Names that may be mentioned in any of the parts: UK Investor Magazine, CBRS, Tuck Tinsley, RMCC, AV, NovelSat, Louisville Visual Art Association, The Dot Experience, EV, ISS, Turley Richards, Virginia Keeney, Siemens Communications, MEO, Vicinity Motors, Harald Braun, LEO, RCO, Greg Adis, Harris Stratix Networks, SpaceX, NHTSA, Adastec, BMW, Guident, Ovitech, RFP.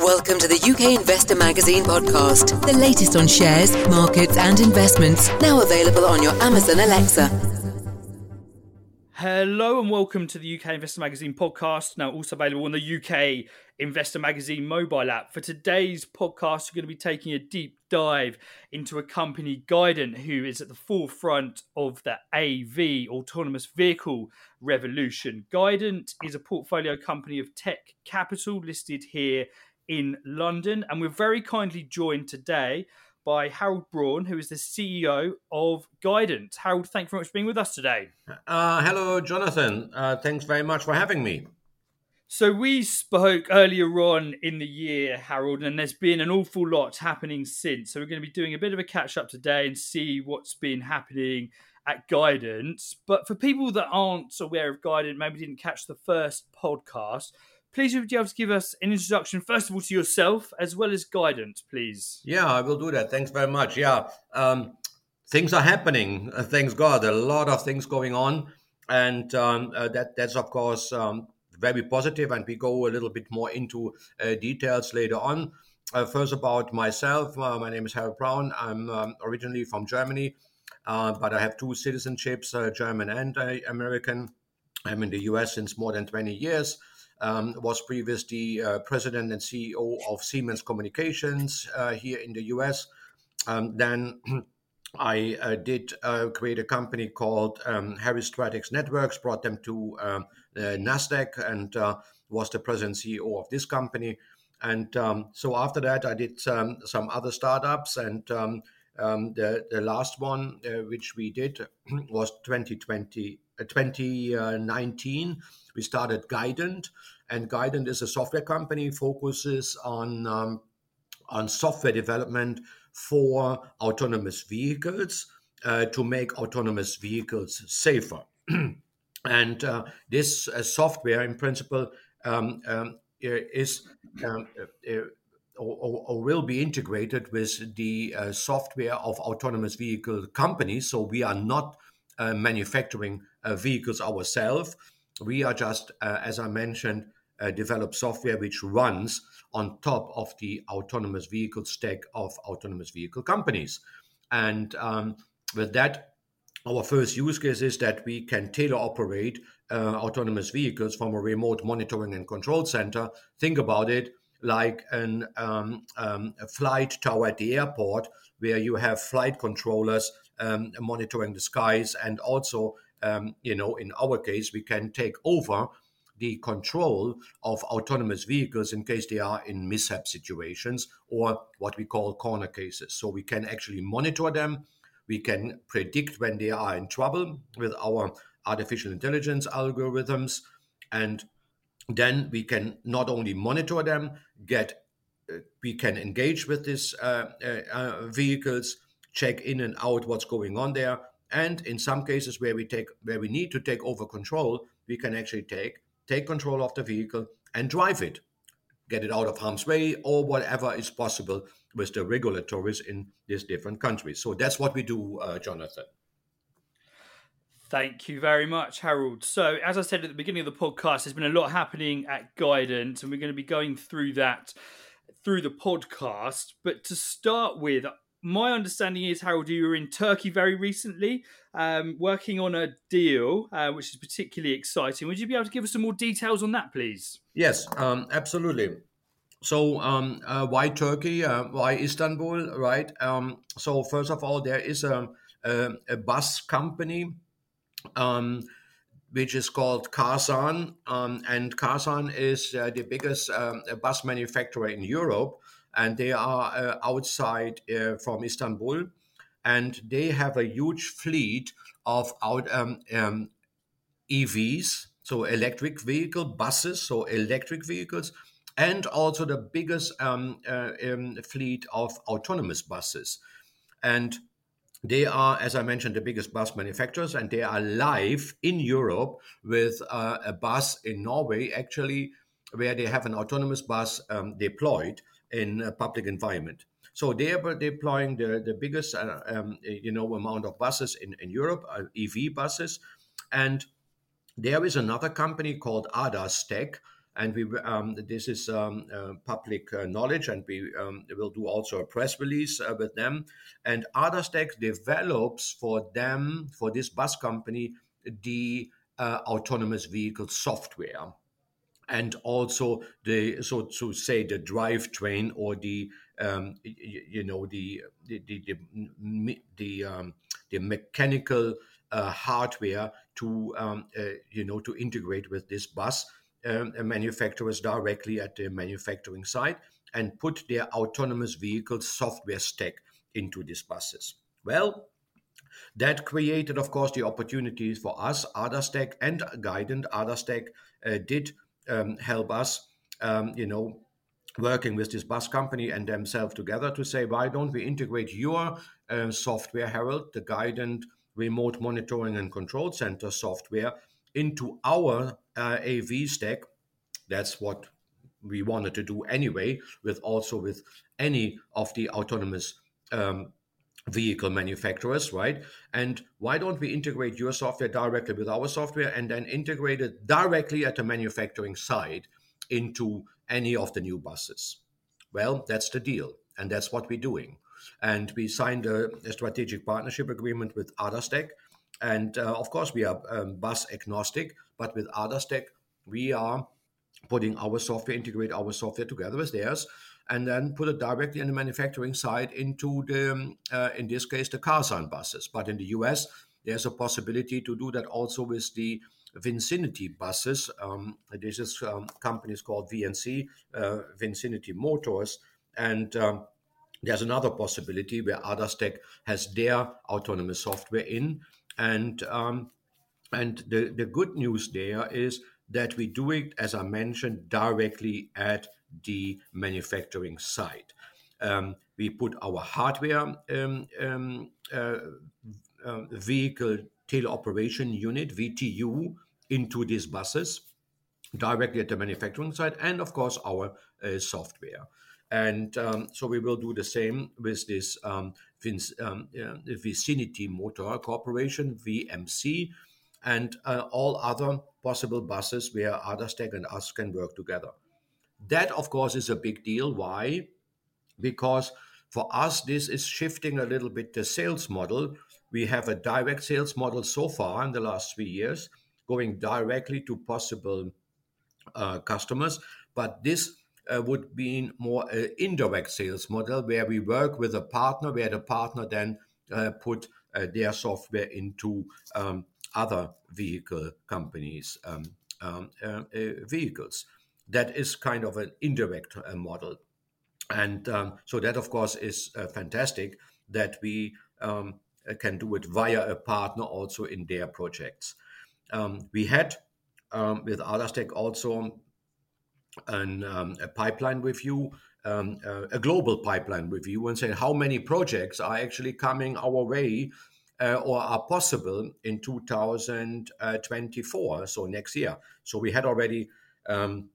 Welcome to the UK Investor Magazine podcast, the latest on shares, markets and investments, now available on your Amazon Alexa. Hello and welcome to the UK Investor Magazine podcast, now also available on the UK Investor Magazine mobile app. For today's podcast, we're going to be taking a deep dive into a company, Guident, who is at the forefront of the AV, autonomous vehicle revolution. Guident is a portfolio company of Tech Capital, listed here in London, and we're very kindly joined today by Harald Braun, who is the CEO of Guident. Harald, thank you very much for being with us today. Hello, Jonathan. Thanks very much for having me. So we spoke earlier on in the year, Harald, and there's been an awful lot happening since. So we're going to be doing a bit of a catch-up today and see what's been happening at Guident. But for people that aren't aware of Guident, maybe didn't catch the first podcast, please, would you be able to give us an introduction, first of all, to yourself as well as Guident, please? Yeah, I will do that. Thanks very much. Yeah, things are happening. Thanks God, a lot of things going on, and that's of course very positive. And we go a little bit more into details later on. First, about myself. My name is Harald Braun. I'm originally from Germany, but I have two citizenships: German and American. I'm in the U.S. since more than 20 years. Was previously president and CEO of Siemens Communications here in the US. Then I did create a company called Harris Stratix Networks, brought them to NASDAQ, and was the president and CEO of this company. And so after that, I did some other startups. And the last one, which we did, was 2019, we started Guident, and Guident is a software company, focuses on software development for autonomous vehicles to make autonomous vehicles safer. And this software, in principle, is or will be integrated with the software of autonomous vehicle companies. So we are not manufacturing vehicles ourselves. We are just, as I mentioned, develop software which runs on top of the autonomous vehicle stack of autonomous vehicle companies. And with that, our first use case is that we can tailor-operate autonomous vehicles from a remote monitoring and control center. Think about it like a flight tower at the airport, where you have flight controllers monitoring the skies, and also, in our case, we can take over the control of autonomous vehicles in case they are in mishap situations, or what we call corner cases. So we can actually monitor them. We can predict when they are in trouble with our artificial intelligence algorithms. And then we can not only monitor them, we can engage with these vehicles, check in and out what's going on there, and in some cases where we need to take over control, we can actually take control of the vehicle and drive it, get it out of harm's way, or whatever is possible with the regulators in these different countries. So that's what we do, Jonathan. Thank you very much, Harald. So, as I said at the beginning of the podcast, there's been a lot happening at Guident, and we're going to be going through that through the podcast. But to start with, my understanding is, Harald, you were in Turkey very recently, working on a deal, which is particularly exciting. Would you be able to give us some more details on that, please? Yes, absolutely. So why Turkey? Why Istanbul, right? So first of all, there is a bus company, which is called Karsan. And Karsan is the biggest bus manufacturer in Europe. And they are outside from Istanbul, and they have a huge fleet of EVs, so electric vehicle buses, so electric vehicles, and also the biggest fleet of autonomous buses. And they are, as I mentioned, the biggest bus manufacturers, and they are live in Europe with a bus in Norway, actually, where they have an autonomous bus deployed in a public environment. So they are deploying the biggest amount of buses in Europe, EV buses. And there is another company called Adastec, And we this is public knowledge, and we will do also a press release with them. And Adastec develops for them, for this bus company, the autonomous vehicle software, and also the, so to say, the drivetrain or the the mechanical hardware to integrate with this bus. Manufacturers directly at the manufacturing site and put their autonomous vehicle software stack into these buses. Well, that created, of course, the opportunities for us. Adastec and Guident. Adastec did help us, working with this bus company and themselves together to say, why don't we integrate your software, Harald, the Guident Remote Monitoring and Control Center software, into our AV stack. That's what we wanted to do anyway, with any of the autonomous vehicle manufacturers, right? And why don't we integrate your software directly with our software and then integrate it directly at the manufacturing side into any of the new buses? Well, that's the deal, and that's what we're doing. And we signed a strategic partnership agreement with Adastec. And of course, we are bus agnostic, but with Adastec, we are putting our software, integrate our software together with theirs, and then put it directly in the manufacturing side into the, in this case, the Karsan buses. But in the US, there's a possibility to do that also with the Vicinity buses. This is companies called VMC, Vicinity Motors, and there's another possibility where Adastec has their autonomous software in. And the good news there is that we do it, as I mentioned, directly at the manufacturing site. We put our hardware vehicle teleoperation unit, VTU, into these buses directly at the manufacturing site, and of course our software. And so we will do the same with this Vicinity Motor Corporation, VMC, and all other possible buses where Adastec and us can work together. That, of course, is a big deal. Why? Because for us, this is shifting a little bit the sales model. We have a direct sales model so far in the last 3 years, going directly to possible customers, but this would be more indirect sales model where we work with a partner, where the partner then put their software into other vehicle companies' vehicles. That is kind of an indirect model. And so that, of course, is fantastic that we can do it via a partner also in their projects. We had with Adastec also a pipeline review, a global pipeline review, and say how many projects are actually coming our way or are possible in 2024, so next year. So we had already a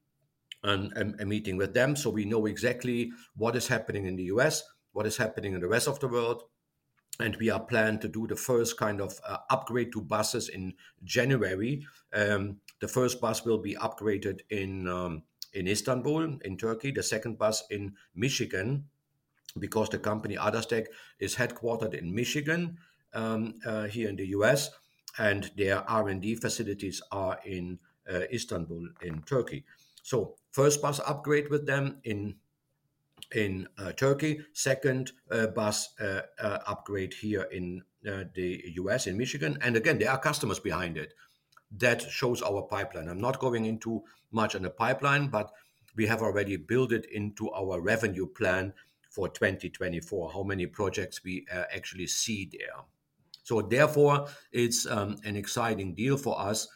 meeting with them, so we know exactly what is happening in the US, what is happening in the rest of the world, and we are planned to do the first kind of upgrade to buses in January. The first bus will be upgraded in Istanbul, in Turkey, the second bus in Michigan, because the company Adastec is headquartered in Michigan, here in the US, and their R&D facilities are in Istanbul, in Turkey. So first bus upgrade with them in Turkey, second bus upgrade here in the US, in Michigan. And again, there are customers behind it. That shows our pipeline. I'm not going into much on the pipeline, but we have already built it into our revenue plan for 2024, how many projects we actually see there. So therefore, it's an exciting deal for us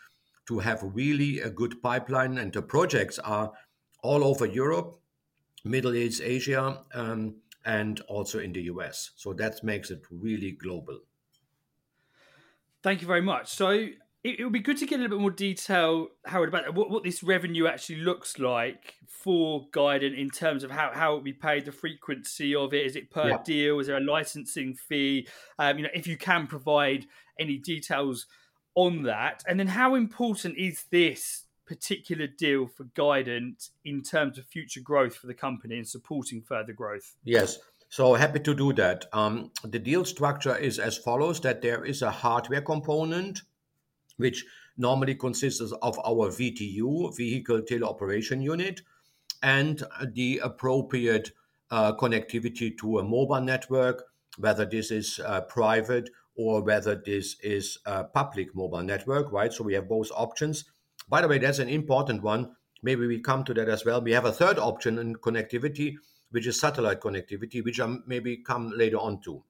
to have really a good pipeline, and the projects are all over Europe, Middle East, Asia, and also in the US. So that makes it really global. Thank you very much. So it would be good to get a little bit more detail, Harald, about what this revenue actually looks like for Guident in terms of how it will be paid, the frequency of it. Is it per deal? Is there a licensing fee? If you can provide any details on that. And then how important is this particular deal for Guident in terms of future growth for the company and supporting further growth? Yes. So happy to do that. The deal structure is as follows, that there is a hardware component, which normally consists of our VTU, Vehicle Teleoperation Unit, and the appropriate connectivity to a mobile network, whether this is private or whether this is a public mobile network, right? So we have both options. By the way, that's an important one. Maybe we come to that as well. We have a third option in connectivity, which is satellite connectivity, which I maybe come later on to.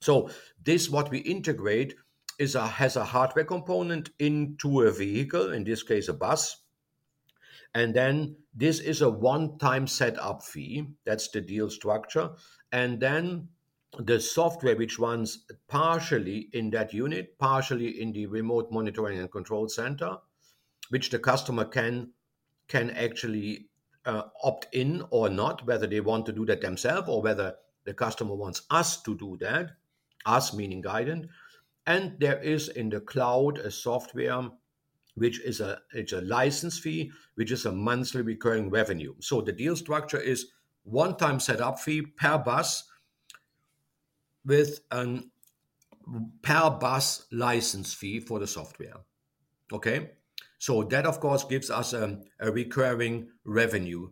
So this, what we integrate, has a hardware component into a vehicle, in this case a bus. And then this is a one-time setup fee. That's the deal structure. And then the software, which runs partially in that unit, partially in the remote monitoring and control center, which the customer can actually opt in or not, whether they want to do that themselves or whether the customer wants us to do that, us meaning Guident. And there is in the cloud a software, which is it's a license fee, which is a monthly recurring revenue. So the deal structure is one-time setup fee per bus with an per bus license fee for the software. Okay. So that, of course, gives us a recurring revenue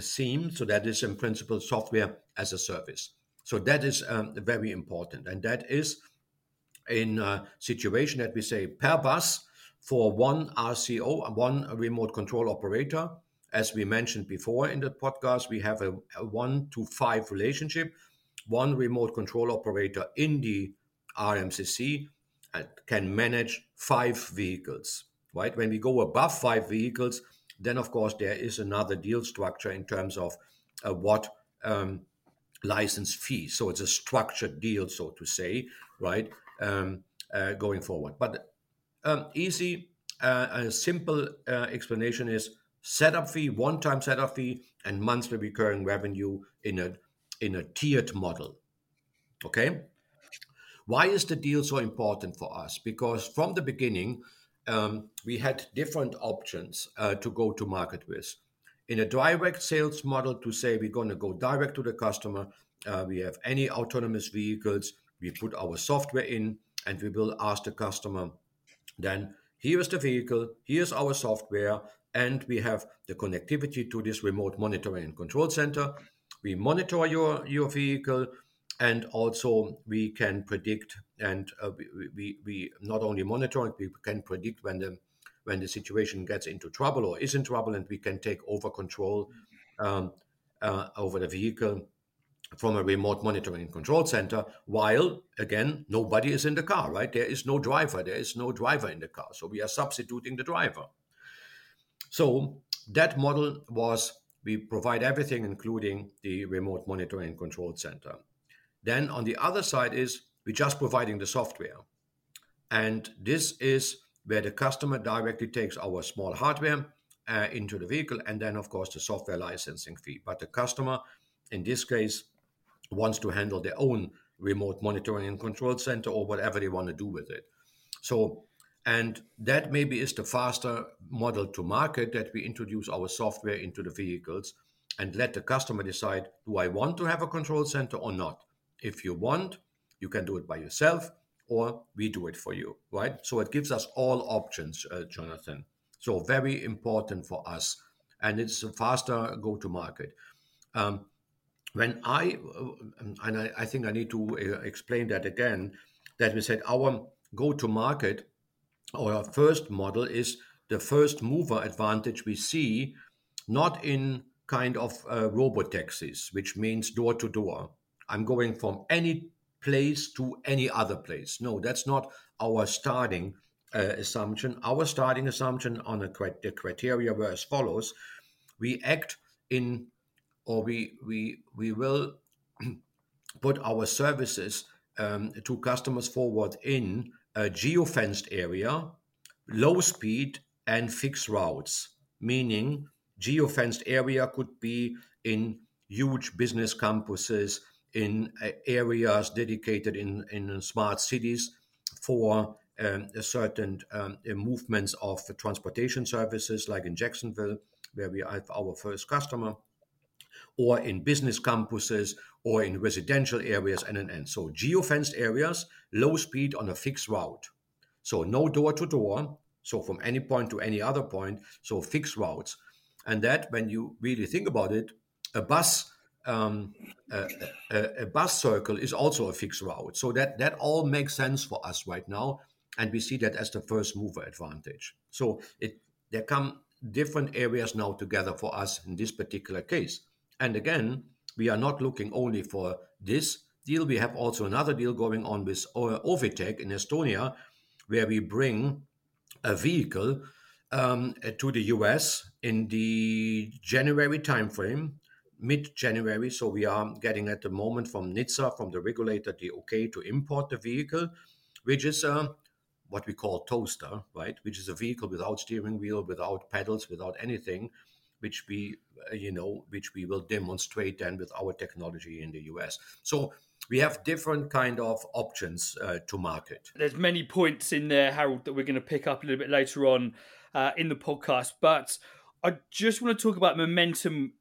theme. So that is, in principle, software as a service. So that is very important. And that is in a situation that we say per bus for one RCO, one remote control operator. As we mentioned before in the podcast, we have a 1-to-5 relationship, one remote control operator in the RMCC can manage 5 vehicles. Right? When we go above 5 vehicles, then, of course, there is another deal structure in terms of license fee. So it's a structured deal, so to say, right, going forward. But a simple explanation is setup fee, one-time setup fee, and monthly recurring revenue in a tiered model, okay? Why is the deal so important for us? Because from the beginning, we had different options to go to market with. In a direct sales model, to say we're going to go direct to the customer, we have any autonomous vehicles, we put our software in, and we will ask the customer, then here is the vehicle, here's our software, and we have the connectivity to this remote monitoring and control center. We monitor your vehicle, and also we can predict, and we not only monitor it, we can predict when the situation gets into trouble or is in trouble, and we can take over control over the vehicle from a remote monitoring and control center, while, again, nobody is in the car, right? There is no driver. There is no driver in the car. So we are substituting the driver. So that model was, we provide everything, including the remote monitoring and control center. Then on the other side is we're just providing the software. And this is where the customer directly takes our small hardware into the vehicle, and then, of course, the software licensing fee. But the customer, in this case, wants to handle their own remote monitoring and control center or whatever they want to do with it. So, and that maybe is the faster model to market, that we introduce our software into the vehicles and let the customer decide, do I want to have a control center or not? If you want, you can do it by yourself, or we do it for you, right? So it gives us all options, Jonathan. So very important for us, and it's a faster go-to-market. I think I need to explain that again, that we said our go-to-market or our first model is the first mover advantage we see, not in kind of robotaxis, which means door-to-door. I'm going from any place to any other place. No, that's not our starting assumption. Our starting assumption on the criteria were as follows. We act in... or we will put our services to customers forward in a geo-fenced area, low speed, and fixed routes. Meaning, geo-fenced area could be in huge business campuses, in areas dedicated in smart cities for certain movements of transportation services, like in Jacksonville, where we have our first customer, or in business campuses, or in residential areas, and. So geo-fenced areas, low speed on a fixed route. So no door-to-door, so from any point to any other point, so fixed routes. And that, when you really think about it, a bus circle is also a fixed route. So that all makes sense for us right now, and we see that as the first mover advantage. So there come different areas now together for us in this particular case. And again, we are not looking only for this deal. We have also another deal going on with Ovitech in Estonia, where we bring a vehicle to the US in the January timeframe, mid-January. So we are getting at the moment from NHTSA, from the regulator, the okay to import the vehicle, which is what we call toaster, right? Which is a vehicle without steering wheel, without pedals, without anything, which we will demonstrate then with our technology in the US. So we have different kind of options to market. There's many points in there, Harald, that we're going to pick up a little bit later on in the podcast. But I just want to talk about momentum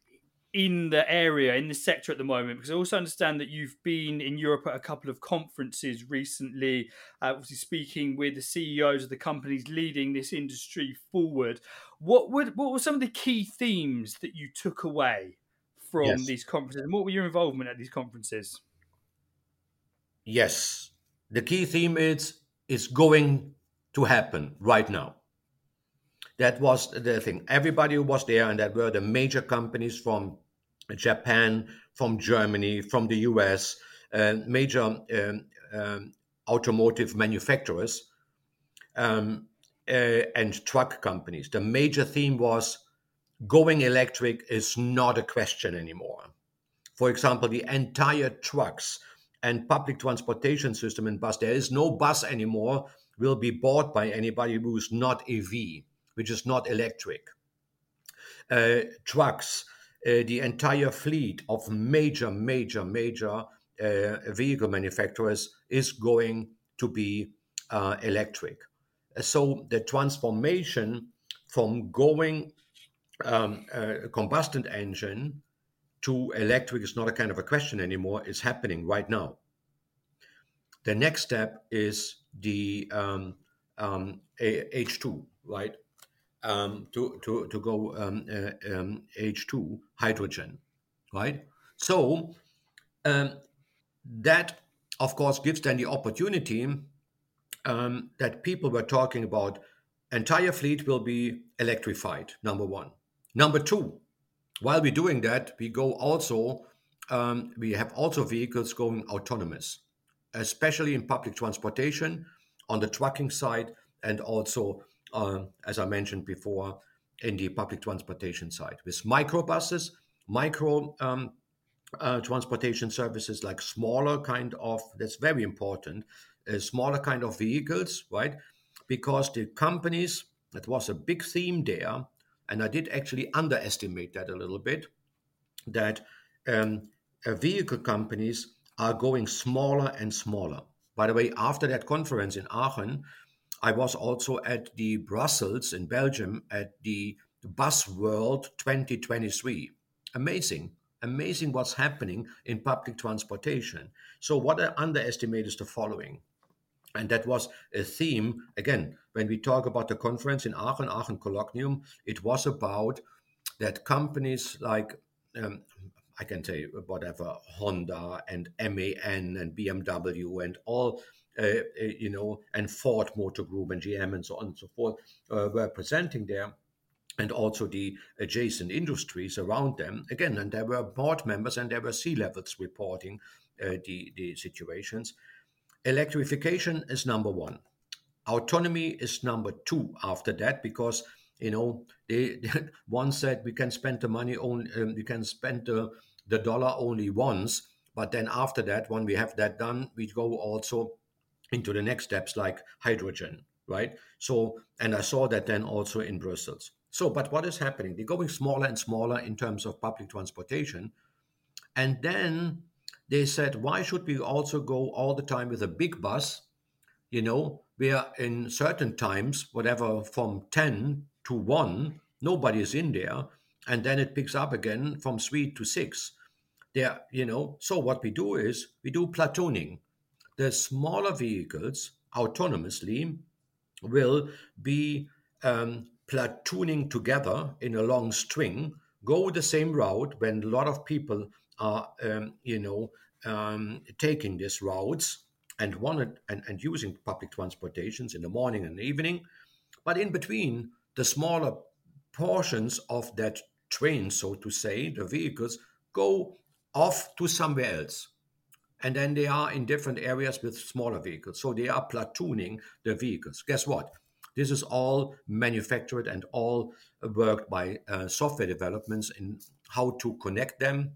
in the area, in the sector at the moment, because I also understand that you've been in Europe at a couple of conferences recently, obviously speaking with the CEOs of the companies leading this industry forward. What were some of the key themes that you took away from these conferences, and what were your involvement at these conferences? Yes, the key theme is it's going to happen right now. That was the thing. Everybody who was there, and that were the major companies from Japan, from Germany, from the US, major automotive manufacturers and truck companies. The major theme was going electric is not a question anymore. For example, the entire trucks and public transportation system and bus, there is no bus anymore, will be bought by anybody who is not EV, which is not electric. Trucks, the entire fleet of major vehicle manufacturers is going to be electric. So the transformation from going combustion engine to electric is not a kind of a question anymore. It's happening right now. The next step is the H2, right? To go H2, hydrogen, right? So that, of course, gives then the opportunity that people were talking about. Entire fleet will be electrified, number one. Number two, while we're doing that, we have also vehicles going autonomous, especially in public transportation, on the trucking side, and also as I mentioned before, in the public transportation side, with microbuses, transportation services, like smaller kind of, that's very important, smaller kind of vehicles, right? Because the companies, that was a big theme there, and I did actually underestimate that a little bit, that vehicle companies are going smaller and smaller. By the way, after that conference in Aachen, I was also at the Brussels in Belgium at the Bus World 2023. Amazing what's happening in public transportation. So what I underestimate is the following. And that was a theme, again, when we talk about the conference in Aachen Colloquium, it was about that companies like, I can say whatever, Honda and MAN and BMW and all, and Ford Motor Group and GM and so on and so forth were presenting there, and also the adjacent industries around them. Again, and there were board members and there were C-levels reporting the situations. Electrification is number one. Autonomy is number two after that, because, they one said we can spend the money only, we can spend the dollar only once, but then after that, when we have that done, we go also into the next steps like hydrogen, right? So, and I saw that then also in Brussels. So, but what is happening? They're going smaller and smaller in terms of public transportation. And then they said, why should we also go all the time with a big bus? you know, where in certain times, whatever, from 10 to 1, nobody is in there. And then it picks up again from 3 to 6. There, you know, so what we do is we do platooning. The smaller vehicles autonomously will be platooning together in a long string, go the same route when a lot of people are, taking these routes and using public transportations in the morning and evening. But in between, the smaller portions of that train, so to say, the vehicles go off to somewhere else. And then they are in different areas with smaller vehicles. So they are platooning the vehicles. Guess what? This is all manufactured and all worked by software developments in how to connect them.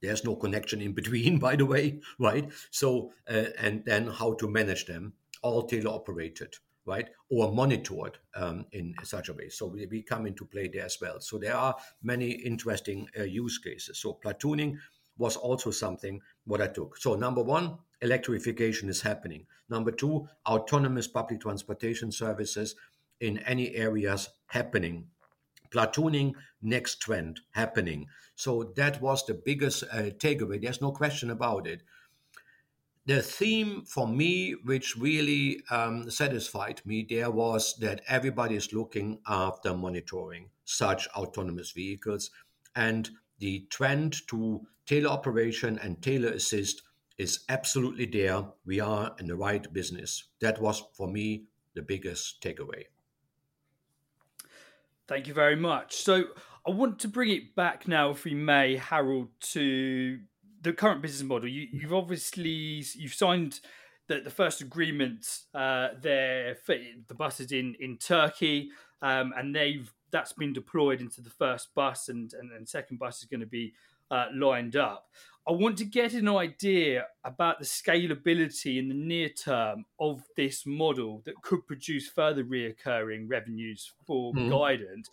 There's no connection in between, by the way, right? So, and then how to manage them, all teleoperated, right? Or monitored in such a way. So we come into play there as well. So there are many interesting use cases. So platooning was also something what I took. So number one, electrification is happening. Number two, autonomous public transportation services in any areas happening. Platooning, next trend happening. So that was the biggest takeaway. There's no question about it. The theme for me, which really satisfied me there, was that everybody is looking after monitoring such autonomous vehicles, and the trend to teleoperation and teleassist is absolutely there. We are in the right business. That was, for me, the biggest takeaway. Thank you very much. So I want to bring it back now, if we may, Harald, to the current business model. You've obviously signed the first agreement there for the buses in Turkey, and that's been deployed into the first bus, and second bus is going to be lined up. I want to get an idea about the scalability in the near term of this model that could produce further reoccurring revenues for Guident.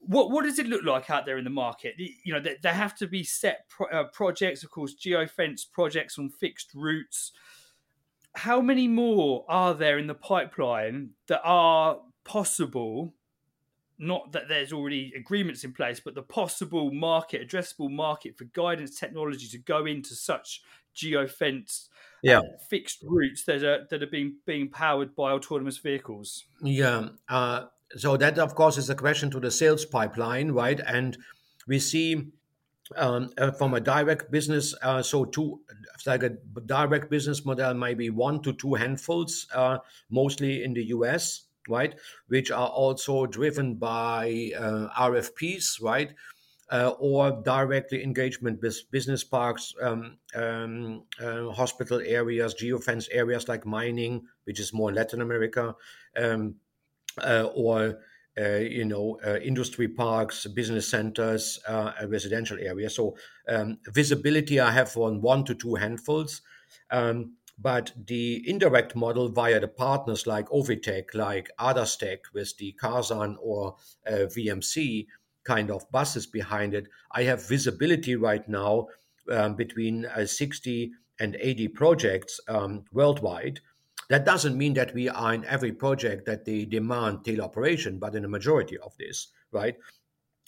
What does it look like out there in the market? You know, there have to be set projects, of course, geofence projects on fixed routes. How many more are there in the pipeline that are possible? Not that there's already agreements in place, but the possible market, addressable market for Guident technology to go into such geofenced fixed routes that are being powered by autonomous vehicles. Yeah. So that, of course, is a question to the sales pipeline, right? And we see from a direct business, a direct business model, maybe 1 to 2 handfuls, mostly in the US, right, which are also driven by RFPs, right, or directly engagement with business parks, hospital areas, geofence areas like mining, which is more Latin America, or industry parks, business centers, residential areas. So visibility I have on 1 to 2 handfuls. But the indirect model via the partners like Ovitech, like Adastec with the Karsan or VMC kind of buses behind it, I have visibility right now between 60 and 80 projects worldwide. That doesn't mean that we are in every project that they demand teleoperation, but in a majority of this, right?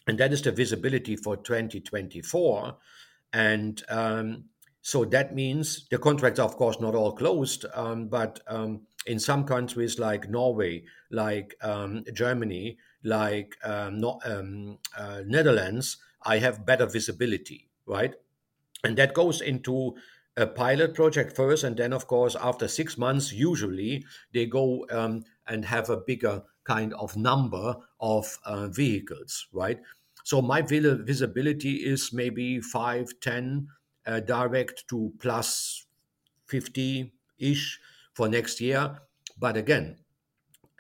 And that is the visibility for 2024. And so that means the contracts are, of course, not all closed, but in some countries like Norway, like Germany, like Netherlands, I have better visibility, right? And that goes into a pilot project first, and then, of course, after 6 months, usually they go and have a bigger kind of number of vehicles, right? So my visibility is maybe 5, 10. Direct to plus 50-ish for next year. But again,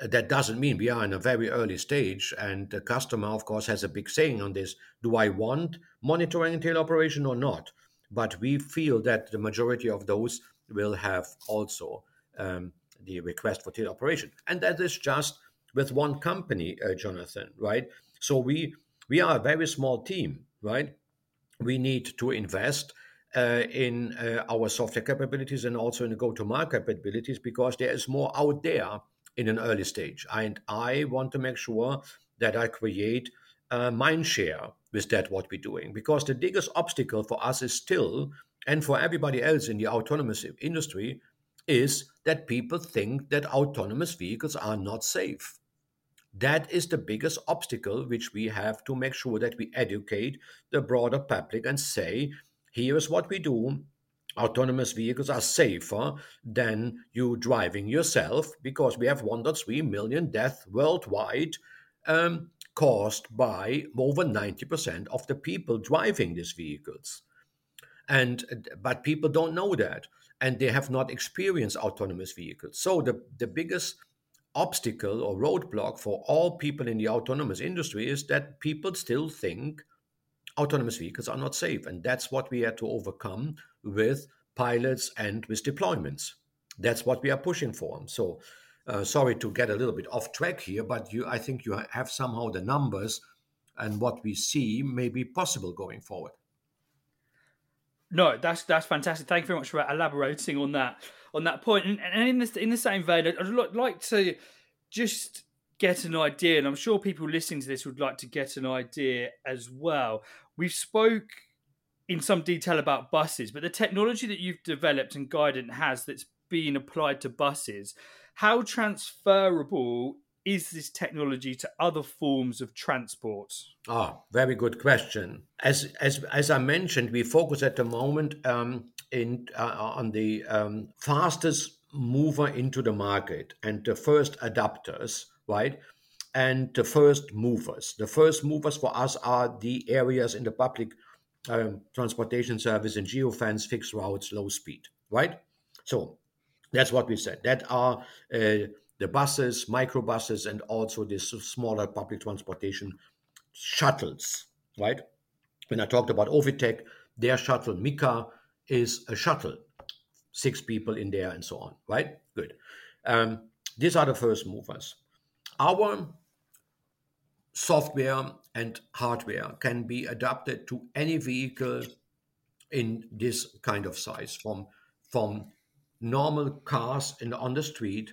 that doesn't mean we are in a very early stage, and the customer, of course, has a big saying on this. Do I want monitoring and teleoperation or not? But we feel that the majority of those will have also the request for teleoperation. And that is just with one company, Jonathan, right? So we are a very small team, right? We need to invest in our software capabilities and also in the go-to-market capabilities, because there is more out there in an early stage. And I want to make sure that I create mind share with that what we're doing, because the biggest obstacle for us is still, and for everybody else in the autonomous industry, is that people think that autonomous vehicles are not safe. That is the biggest obstacle which we have to make sure that we educate the broader public and say, here is what we do. Autonomous vehicles are safer than you driving yourself, because we have 1.3 million deaths worldwide caused by over 90% of the people driving these vehicles. But people don't know that, and they have not experienced autonomous vehicles. So the biggest obstacle or roadblock for all people in the autonomous industry is that people still think autonomous vehicles are not safe. And that's what we had to overcome with pilots and with deployments. That's what we are pushing for. So sorry to get a little bit off track here, but I think you have somehow the numbers and what we see may be possible going forward. No, that's fantastic. Thank you very much for elaborating on that point. And in the same vein, I'd like to just get an idea, and I'm sure people listening to this would like to get an idea as well. We've spoke in some detail about buses, but the technology that you've developed and Guident has that's being applied to buses, how transferable is this technology to other forms of transport? Very good question. As I mentioned, we focus at the moment on the fastest mover into the market and the first adopters, right? And the first movers. The first movers for us are the areas in the public transportation service and geofence, fixed routes, low speed, right? So that's what we said. That are the buses, microbuses, and also the smaller public transportation shuttles, right? When I talked about Ovitech, their shuttle, Mika, is a shuttle. 6 people in there and so on, right? Good. These are the first movers. Our software and hardware can be adapted to any vehicle in this kind of size, from normal cars on the street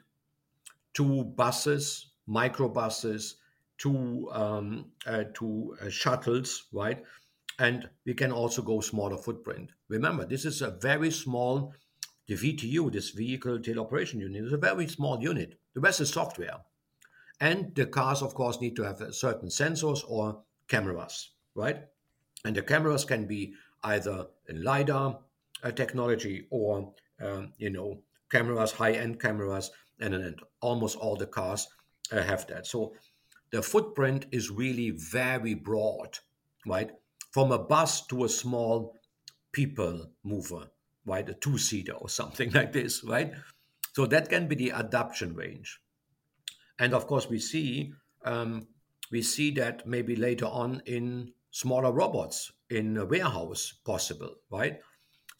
to buses, microbuses, to shuttles, right? And we can also go smaller footprint. Remember, this is a very small, the VTU, this Vehicle Teleoperation Unit, is a very small unit. The rest is software. And the cars, of course, need to have certain sensors or cameras, right? And the cameras can be either in LIDAR technology or, cameras, high-end cameras, and almost all the cars have that. So the footprint is really very broad, right? From a bus to a small people mover, right? A 2-seater or something like this, right? So that can be the adoption range. And of course, we see that maybe later on in smaller robots in a warehouse possible, right?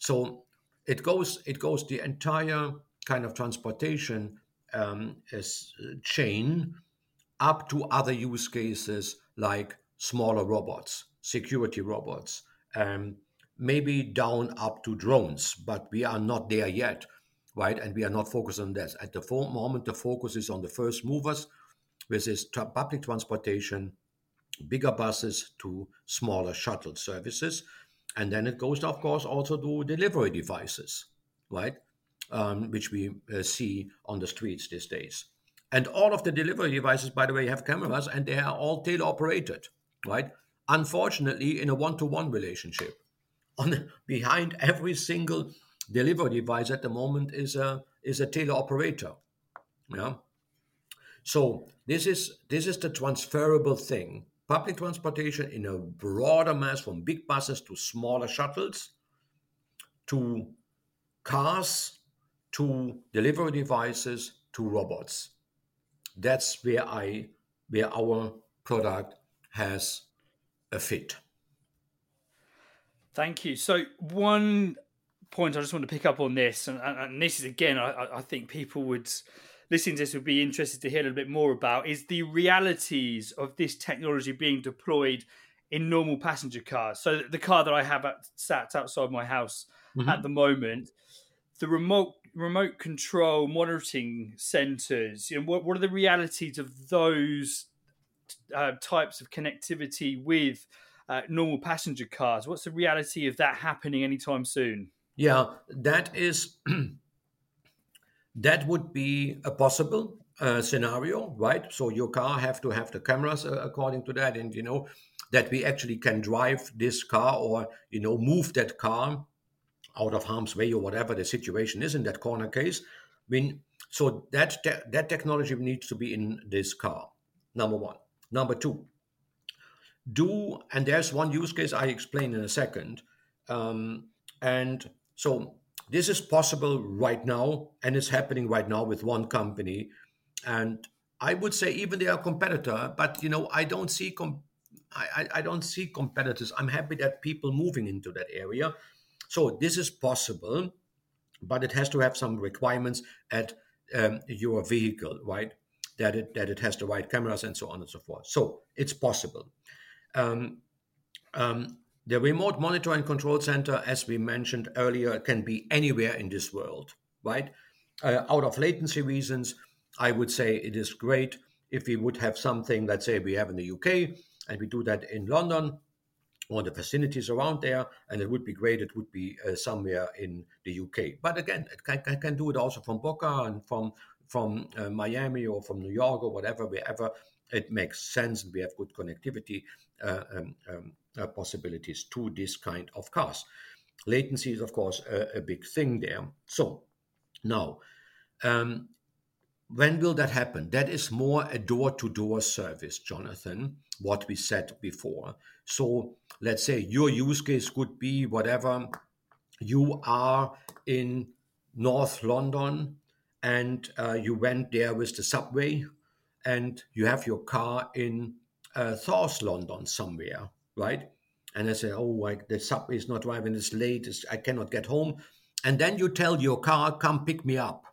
So it goes the entire kind of transportation chain up to other use cases like smaller robots, security robots, maybe down up to drones, but we are not there yet. Right, and we are not focused on that. At the moment, the focus is on the first movers, which is public transportation, bigger buses to smaller shuttle services. And then it goes, of course, also to delivery devices, right, which we see on the streets these days. And all of the delivery devices, by the way, have cameras, and they are all teleoperated, right? Unfortunately, in a one-to-one relationship. Behind every single delivery device at the moment is a teleoperator. Yeah. So this is the transferable thing. Public transportation in a broader mass, from big buses to smaller shuttles, to cars, to delivery devices, to robots. That's where our product has a fit. Thank you. So one point I just want to pick up on this, and this is again, I think people would listen to this would be interested to hear a little bit more about, is the realities of this technology being deployed in normal passenger cars. So the car that I have sat outside my house at the moment, the remote control monitoring centers, you know, what are the realities of those types of connectivity with normal passenger cars? What's the reality of that happening anytime soon? Yeah, that is that would be a possible scenario, right? So your car have to have the cameras according to that, and you know that we actually can drive this car or you know move that car out of harm's way or whatever the situation is in that corner case. I mean, so that technology needs to be in this car. Number one. Number two. And there's one use case I explain in a second. And so this is possible right now, and it's happening right now with one company. And I would say even they are a competitor, but you know I don't see I don't see competitors. I'm happy that people moving into that area. So this is possible, but it has to have some requirements at your vehicle, right? That it has the right cameras and so on and so forth. So it's possible. The remote monitor and control center, as we mentioned earlier, can be anywhere in this world, right? Out of latency reasons, I would say it is great if we would have something, let's say we have in the UK and we do that in London, or the facilities around there, and it would be great. It would be somewhere in the UK. But again, it can do it also from Boca and from Miami or from New York or whatever, wherever it makes sense. And we have good connectivity possibilities to this kind of cars. Latency is, of course, a big thing there. So now, when will that happen? That is more a door-to-door service, Jonathan, what we said before. So let's say your use case could be whatever. You are in North London and you went there with the subway and you have your car in South London somewhere, right? And I say, the subway is not driving, it's late, I cannot get home. And then you tell your car, come pick me up.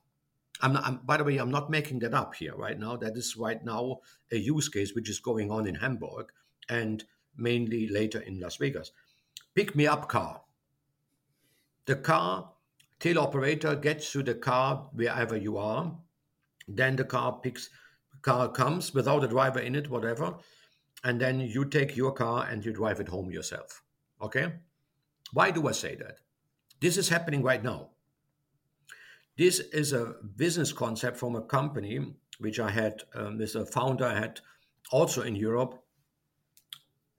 By the way, I'm not making that up here right now. That is right now a use case which is going on in Hamburg and mainly later in Las Vegas. Pick me up car. The car, teleoperator gets to the car wherever you are. Then the car comes without a driver in it, whatever. And then you take your car and you drive it home yourself. Okay? Why do I say that? This is happening right now. This is a business concept from a company which I had, this founder I had also in Europe,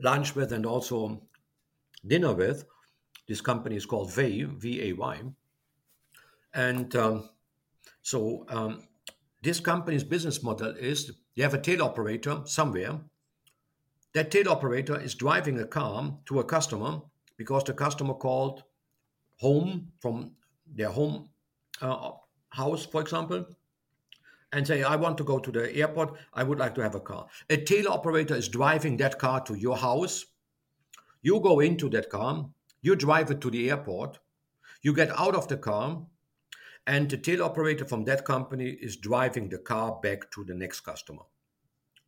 lunch with and also dinner with. This company is called VAY, V-A-Y. And this company's business model is you have a tail operator somewhere. That tail operator is driving a car to a customer because the customer called home from their home house, for example, and say, I want to go to the airport, I would like to have a car. A tail operator is driving that car to your house. You go into that car, you drive it to the airport, you get out of the car, and the tail operator from that company is driving the car back to the next customer.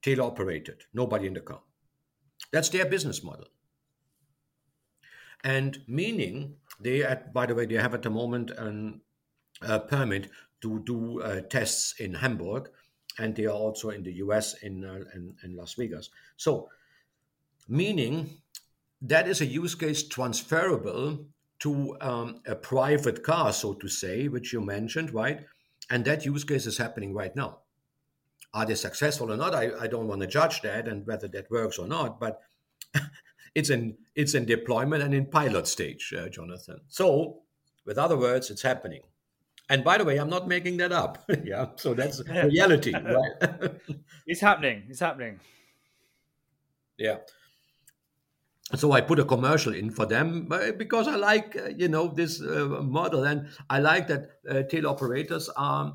Tail operated, nobody in the car. That's their business model. And meaning, they have at the moment a permit to do tests in Hamburg, and they are also in the US in Las Vegas. So, meaning that is a use case transferable to a private car, so to say, which you mentioned, right? And that use case is happening right now. Are they successful or not? I don't want to judge that and whether that works or not, but it's in deployment and in pilot stage, Jonathan. So, with other words, it's happening. And by the way, I'm not making that up. Yeah, so that's reality. Right? It's happening. Yeah. So I put a commercial in for them because I like, this model. And I like that tail operators are,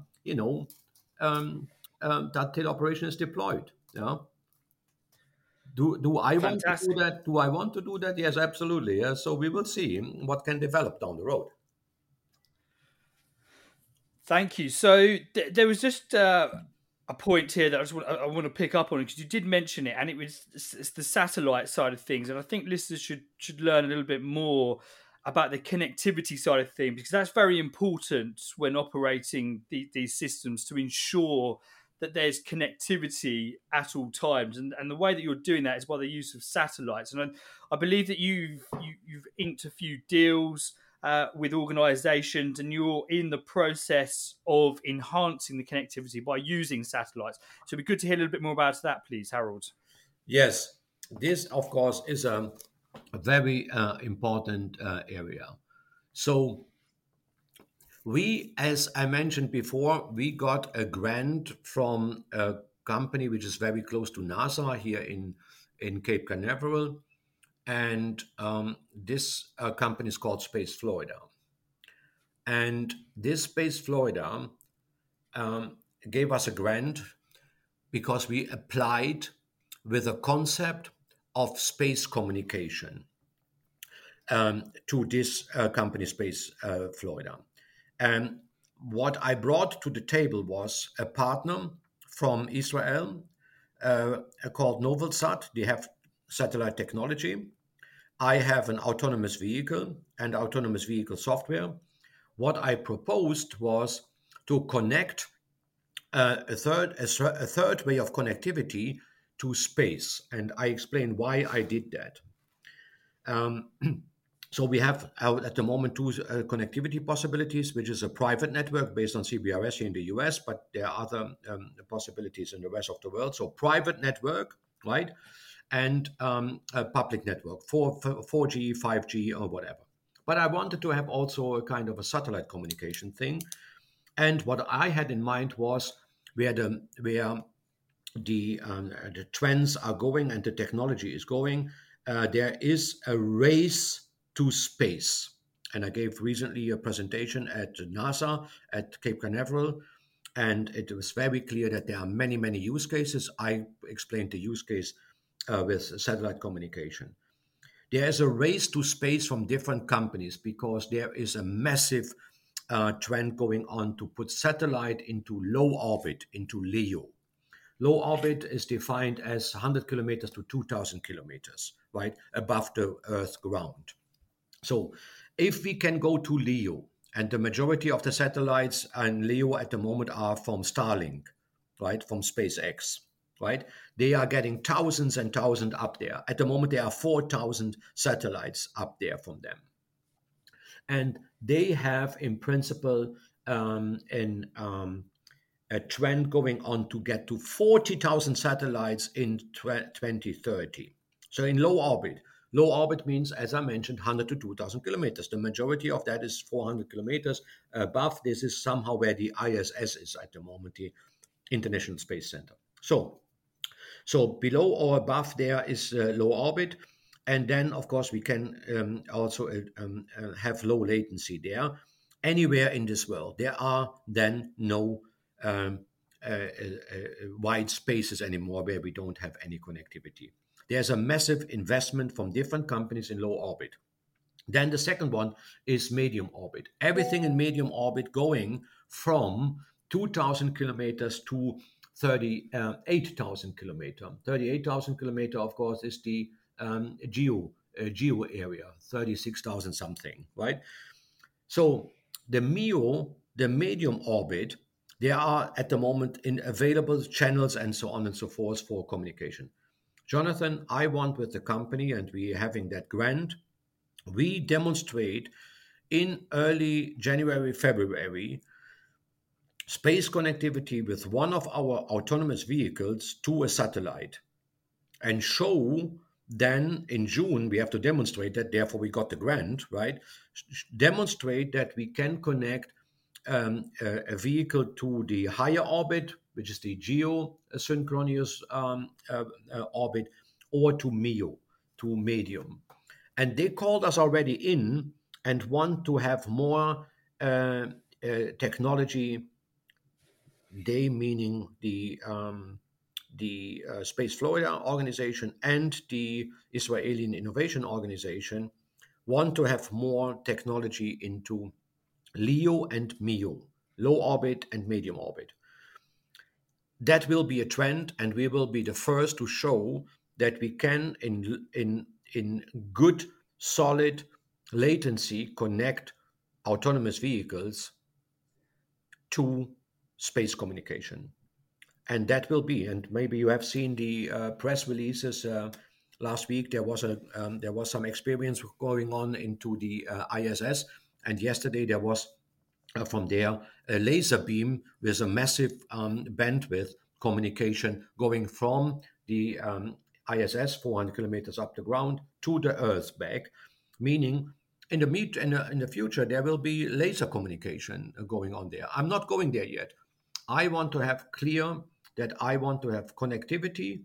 that tail operation is deployed. Yeah. Do I Fantastic. Want to do that? Do I want to do that? Yes, absolutely. Yeah. So we will see what can develop down the road. Thank you. So there was just a point here that I want to pick up on, because you did mention it, and it's the satellite side of things, and I think listeners should learn a little bit more about the connectivity side of things, because that's very important when operating these systems, to ensure that there's connectivity at all times, and the way that you're doing that is by the use of satellites. And I believe that you've inked a few deals with organizations, and you're in the process of enhancing the connectivity by using satellites. So it'd be good to hear a little bit more about that, please, Harald. Yes, this, of course, is a very important area. So we, as I mentioned before, we got a grant from a company which is very close to NASA here in Cape Canaveral. And this company is called Space Florida. And this Space Florida gave us a grant because we applied with a concept of space communication to this company, Space Florida. And what I brought to the table was a partner from Israel called NovelSat. They have satellite technology. I have an autonomous vehicle and autonomous vehicle software. What I proposed was to connect a third way of connectivity to space, and I explain why I did that. So we have at the moment two connectivity possibilities, which is a private network based on CBRS here in the US, but there are other possibilities in the rest of the world. So private network, right? And a public network for 4G, 5G, or whatever. But I wanted to have also a kind of a satellite communication thing. And what I had in mind was where the trends are going and the technology is going. There is a race to space. And I gave recently a presentation at NASA at Cape Canaveral. And it was very clear that there are many, many use cases. I explained the use case with satellite communication. There is a race to space from different companies because there is a massive trend going on to put satellite into low orbit, into LEO. Low orbit is defined as 100 kilometers to 2,000 kilometers, right, above the Earth's ground. So if we can go to LEO, and the majority of the satellites in LEO at the moment are from Starlink, right, from SpaceX. Right, they are getting thousands and thousands up there. At the moment, there are 4,000 satellites up there from them, and they have, in principle, a trend going on to get to 40,000 satellites in 2030. So, in low orbit means, as I mentioned, 100 to 2,000 kilometers. The majority of that is 400 kilometers above. This is somehow where the ISS is at the moment, the International Space Center. So below or above there is low orbit, and then of course we can also have low latency there. Anywhere in this world, there are then no wide spaces anymore where we don't have any connectivity. There's a massive investment from different companies in low orbit. Then the second one is medium orbit. Everything in medium orbit going from 2,000 kilometers to 38,000 kilometer, of course, is the geo area, 36,000 something, right? So the MEO, the medium orbit, there are at the moment in available channels and so on and so forth for communication. Jonathan, I want with the company, and we are having that grant, we demonstrate in early January, February, space connectivity with one of our autonomous vehicles to a satellite, and show then in June, we have to demonstrate that, therefore we got the grant, right? Demonstrate that we can connect a vehicle to the higher orbit, which is the geosynchronous orbit, or to MEO, to medium. And they called us already in and want to have more technology. They meaning the Space Florida organization and the Israeli Innovation Organization want to have more technology into LEO and MEO, low orbit and medium orbit. that will be a trend, and we will be the first to show that we can, in good, solid latency, connect autonomous vehicles to space communication. And that will be, and maybe you have seen the press releases last week. There was a there was some experience going on into the ISS, and yesterday there was from there a laser beam with a massive bandwidth communication going from the ISS 400 kilometers up the ground to the Earth back, meaning in the future there will be laser communication going on there. I'm not going there yet. I want to have clear that I want to have connectivity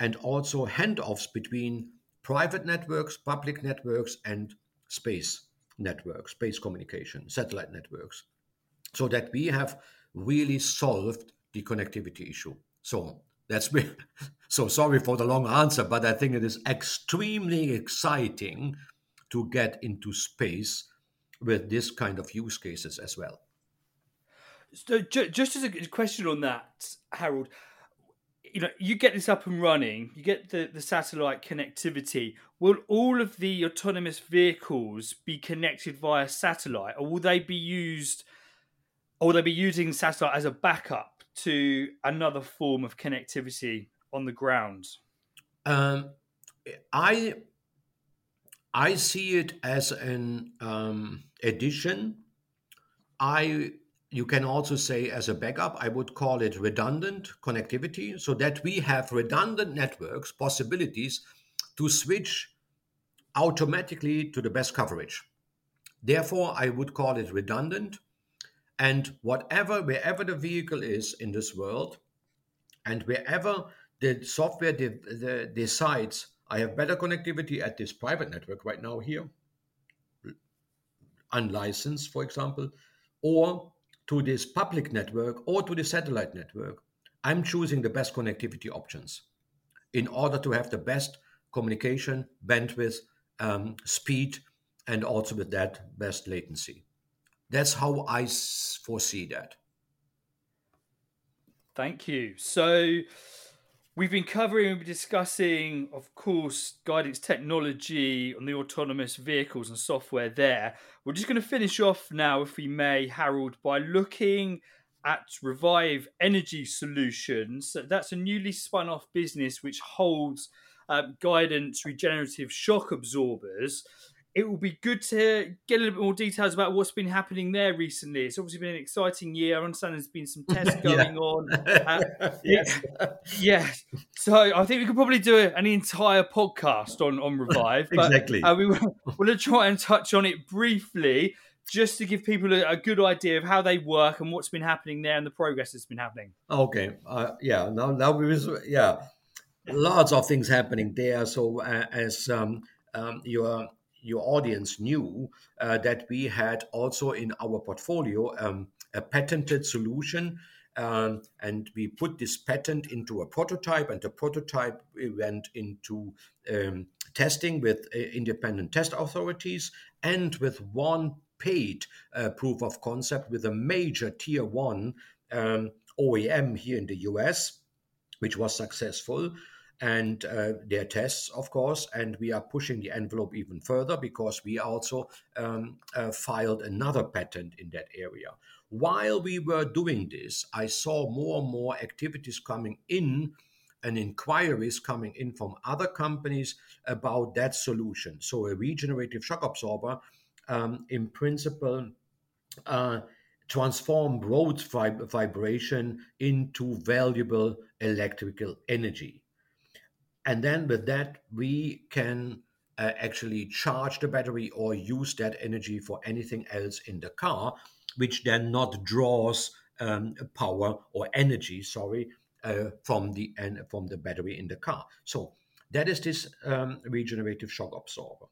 and also handoffs between private networks, public networks, and space networks, space communication, satellite networks, so that we have really solved the connectivity issue. So that's me. So sorry for the long answer, but I think it is extremely exciting to get into space with this kind of use cases as well. So just as a question on that, Harald, you know, you get this up and running, you get the satellite connectivity. Will all of the autonomous vehicles be connected via satellite, or will they be used, or will they be using satellite as a backup to another form of connectivity on the ground? I see it as an addition. You can also say as a backup, I would call it redundant connectivity, so that we have redundant networks, possibilities to switch automatically to the best coverage. Therefore, I would call it redundant. And wherever the vehicle is in this world, and wherever the software decides, I have better connectivity at this private network right now here, unlicensed, for example, or to this public network or to the satellite network, I'm choosing the best connectivity options in order to have the best communication, bandwidth, speed, and also with that, best latency. That's how I foresee that. Thank you. So we've been covering and discussing, of course, Guident's technology on the autonomous vehicles and software there. We're just going to finish off now, if we may, Harald, by looking at ReVive Energy Solutions. That's a newly spun off business which holds Guident's regenerative shock absorbers. It will be good to get a little bit more details about what's been happening there recently. It's obviously been an exciting year. I understand there's been some tests going on. Yes. Yeah. So I think we could probably do an entire podcast on ReVive. But, exactly. We're going to try and touch on it briefly just to give people a good idea of how they work and what's been happening there and the progress that's been happening. Okay. Yeah. Now yeah, lots of things happening there. So as your audience knew that we had also in our portfolio a patented solution, and we put this patent into a prototype, and the prototype went into testing with independent test authorities and with one paid proof of concept with a major tier one OEM here in the US, which was successful. And their tests, of course, and we are pushing the envelope even further because we also filed another patent in that area. While we were doing this, I saw more and more activities coming in and inquiries coming in from other companies about that solution. So a regenerative shock absorber, in principle, transform road vibration into valuable electrical energy. And then with that, we can actually charge the battery or use that energy for anything else in the car, which then not draws power or energy, from the battery in the car. So that is this regenerative shock absorber.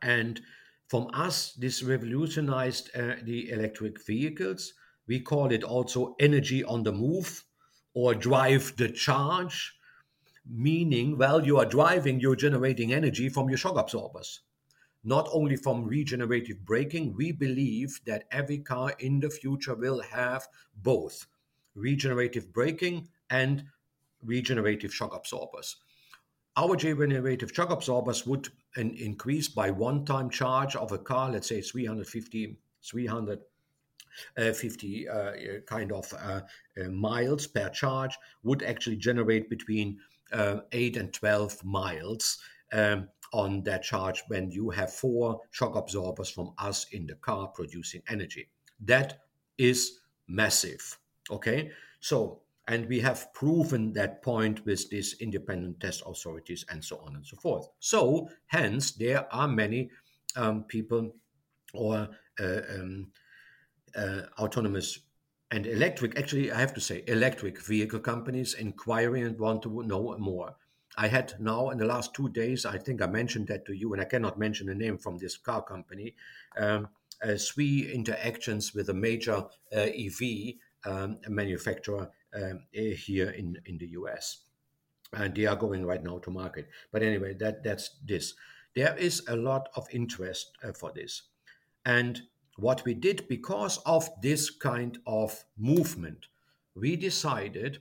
And from us, this revolutionized the electric vehicles. We call it also energy on the move or drive the charge. Meaning, while you are driving, you're generating energy from your shock absorbers, not only from regenerative braking. We believe that every car in the future will have both regenerative braking, and regenerative shock absorbers. Our regenerative shock absorbers would increase by one-time charge of a car, let's say 350 miles per charge, would actually generate between 8 and 12 miles on that charge when you have 4 shock absorbers from us in the car producing energy. That is massive, okay? So, and we have proven that point with these independent test authorities and so on and so forth. So, hence, there are many people or autonomous and electric, actually, I have to say, electric vehicle companies inquiring and want to know more. I had now in the last 2 days, I think I mentioned that to you, and I cannot mention the name from this car company, 3 interactions with a major EV manufacturer here in the US. And they are going right now to market. But anyway, that's this. There is a lot of interest for this. And what we did because of this kind of movement, we decided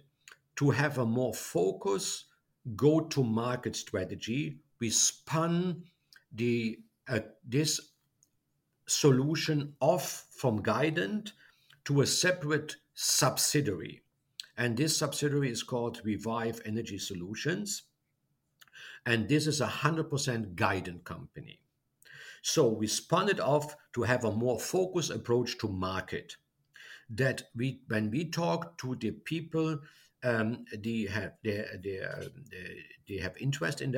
to have a more focused go-to-market strategy. We spun this solution off from Guident to a separate subsidiary. And this subsidiary is called ReVive Energy Solutions. And this is 100% Guident company. So we spun it off to have a more focused approach to market. That we, when we talk to the people, they have interest in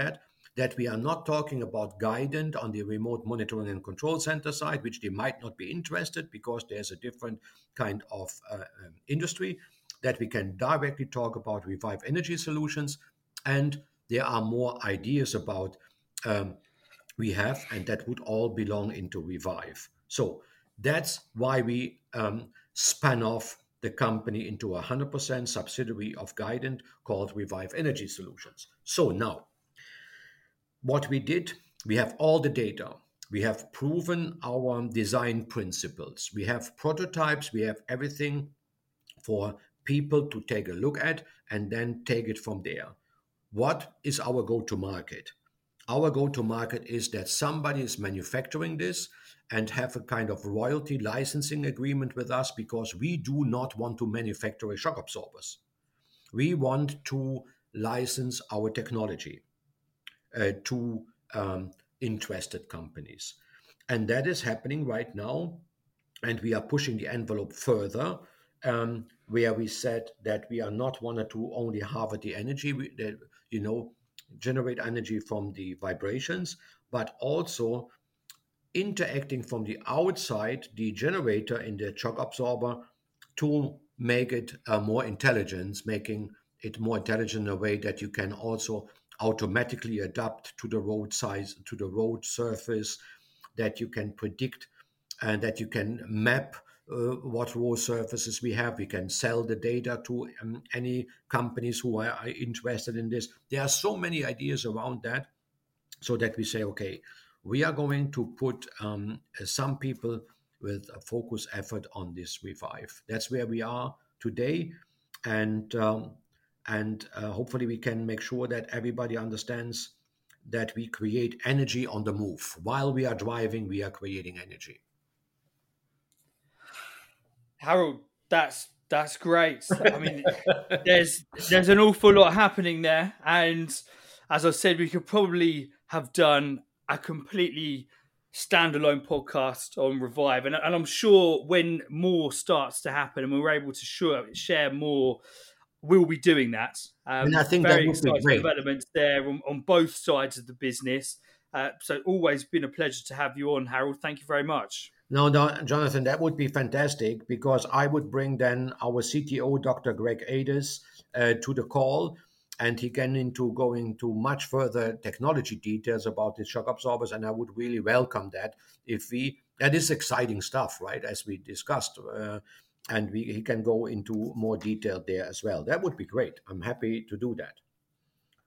that we are not talking about Guident on the remote monitoring and control center side, which they might not be interested because there's a different kind of industry, that we can directly talk about ReVive Energy Solutions. And there are more ideas about we have, and that would all belong into ReVive. So that's why we spun off the company into a 100% subsidiary of Guident called ReVive Energy Solutions. So now, what we did, we have all the data. We have proven our design principles. We have prototypes. We have everything for people to take a look at and then take it from there. What is our go-to-market? Our go-to-market is that somebody is manufacturing this and have a kind of royalty licensing agreement with us because we do not want to manufacture shock absorbers. We want to license our technology to interested companies. And that is happening right now. And we are pushing the envelope further where we said that we are not wanted to only harvest the energy, generate energy from the vibrations, but also interacting from the outside, the generator in the shock absorber, to make it more intelligent, making it more intelligent in a way that you can also automatically adapt to the road size, to the road surface, that you can predict and that you can map what road surfaces we have. We can sell the data to any companies who are interested in this. There are so many ideas around that, so that we say, okay, we are going to put some people with a focus effort on this ReVive. That's where we are today. And hopefully we can make sure that everybody understands that we create energy on the move. While we are driving, we are creating energy. Harald, that's great. I mean, there's an awful lot happening there, and as I said, we could probably have done a completely standalone podcast on ReVive, and I'm sure when more starts to happen and we're able to share more, we'll be doing that. And I think very exciting developments there on both sides of the business. So always been a pleasure to have you on, Harald. Thank you very much. No, Jonathan, that would be fantastic, because I would bring then our CTO, Dr. Greg Adis, to the call, and he can go into much further technology details about these shock absorbers, and I would really welcome that. That is exciting stuff, right, as we discussed, and he can go into more detail there as well. That would be great. I'm happy to do that.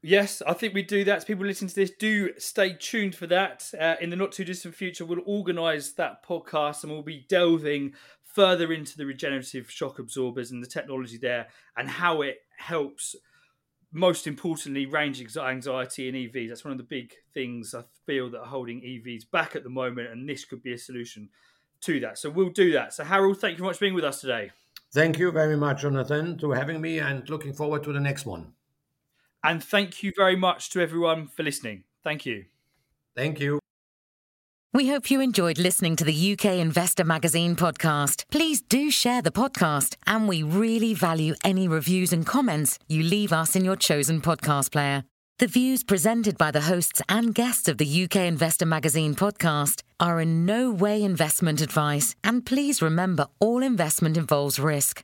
Yes, I think we do that. So people listening to this, do stay tuned for that. In the not too distant future, we'll organise that podcast and we'll be delving further into the regenerative shock absorbers and the technology there and how it helps, most importantly, range anxiety in EVs. That's one of the big things I feel that are holding EVs back at the moment, and this could be a solution to that. So we'll do that. So Harald, thank you very much for being with us today. Thank you very much, Jonathan, for having me, and looking forward to the next one. And thank you very much to everyone for listening. Thank you. Thank you. We hope you enjoyed listening to the UK Investor Magazine podcast. Please do share the podcast, and we really value any reviews and comments you leave us in your chosen podcast player. The views presented by the hosts and guests of the UK Investor Magazine podcast are in no way investment advice, and please remember all investment involves risk.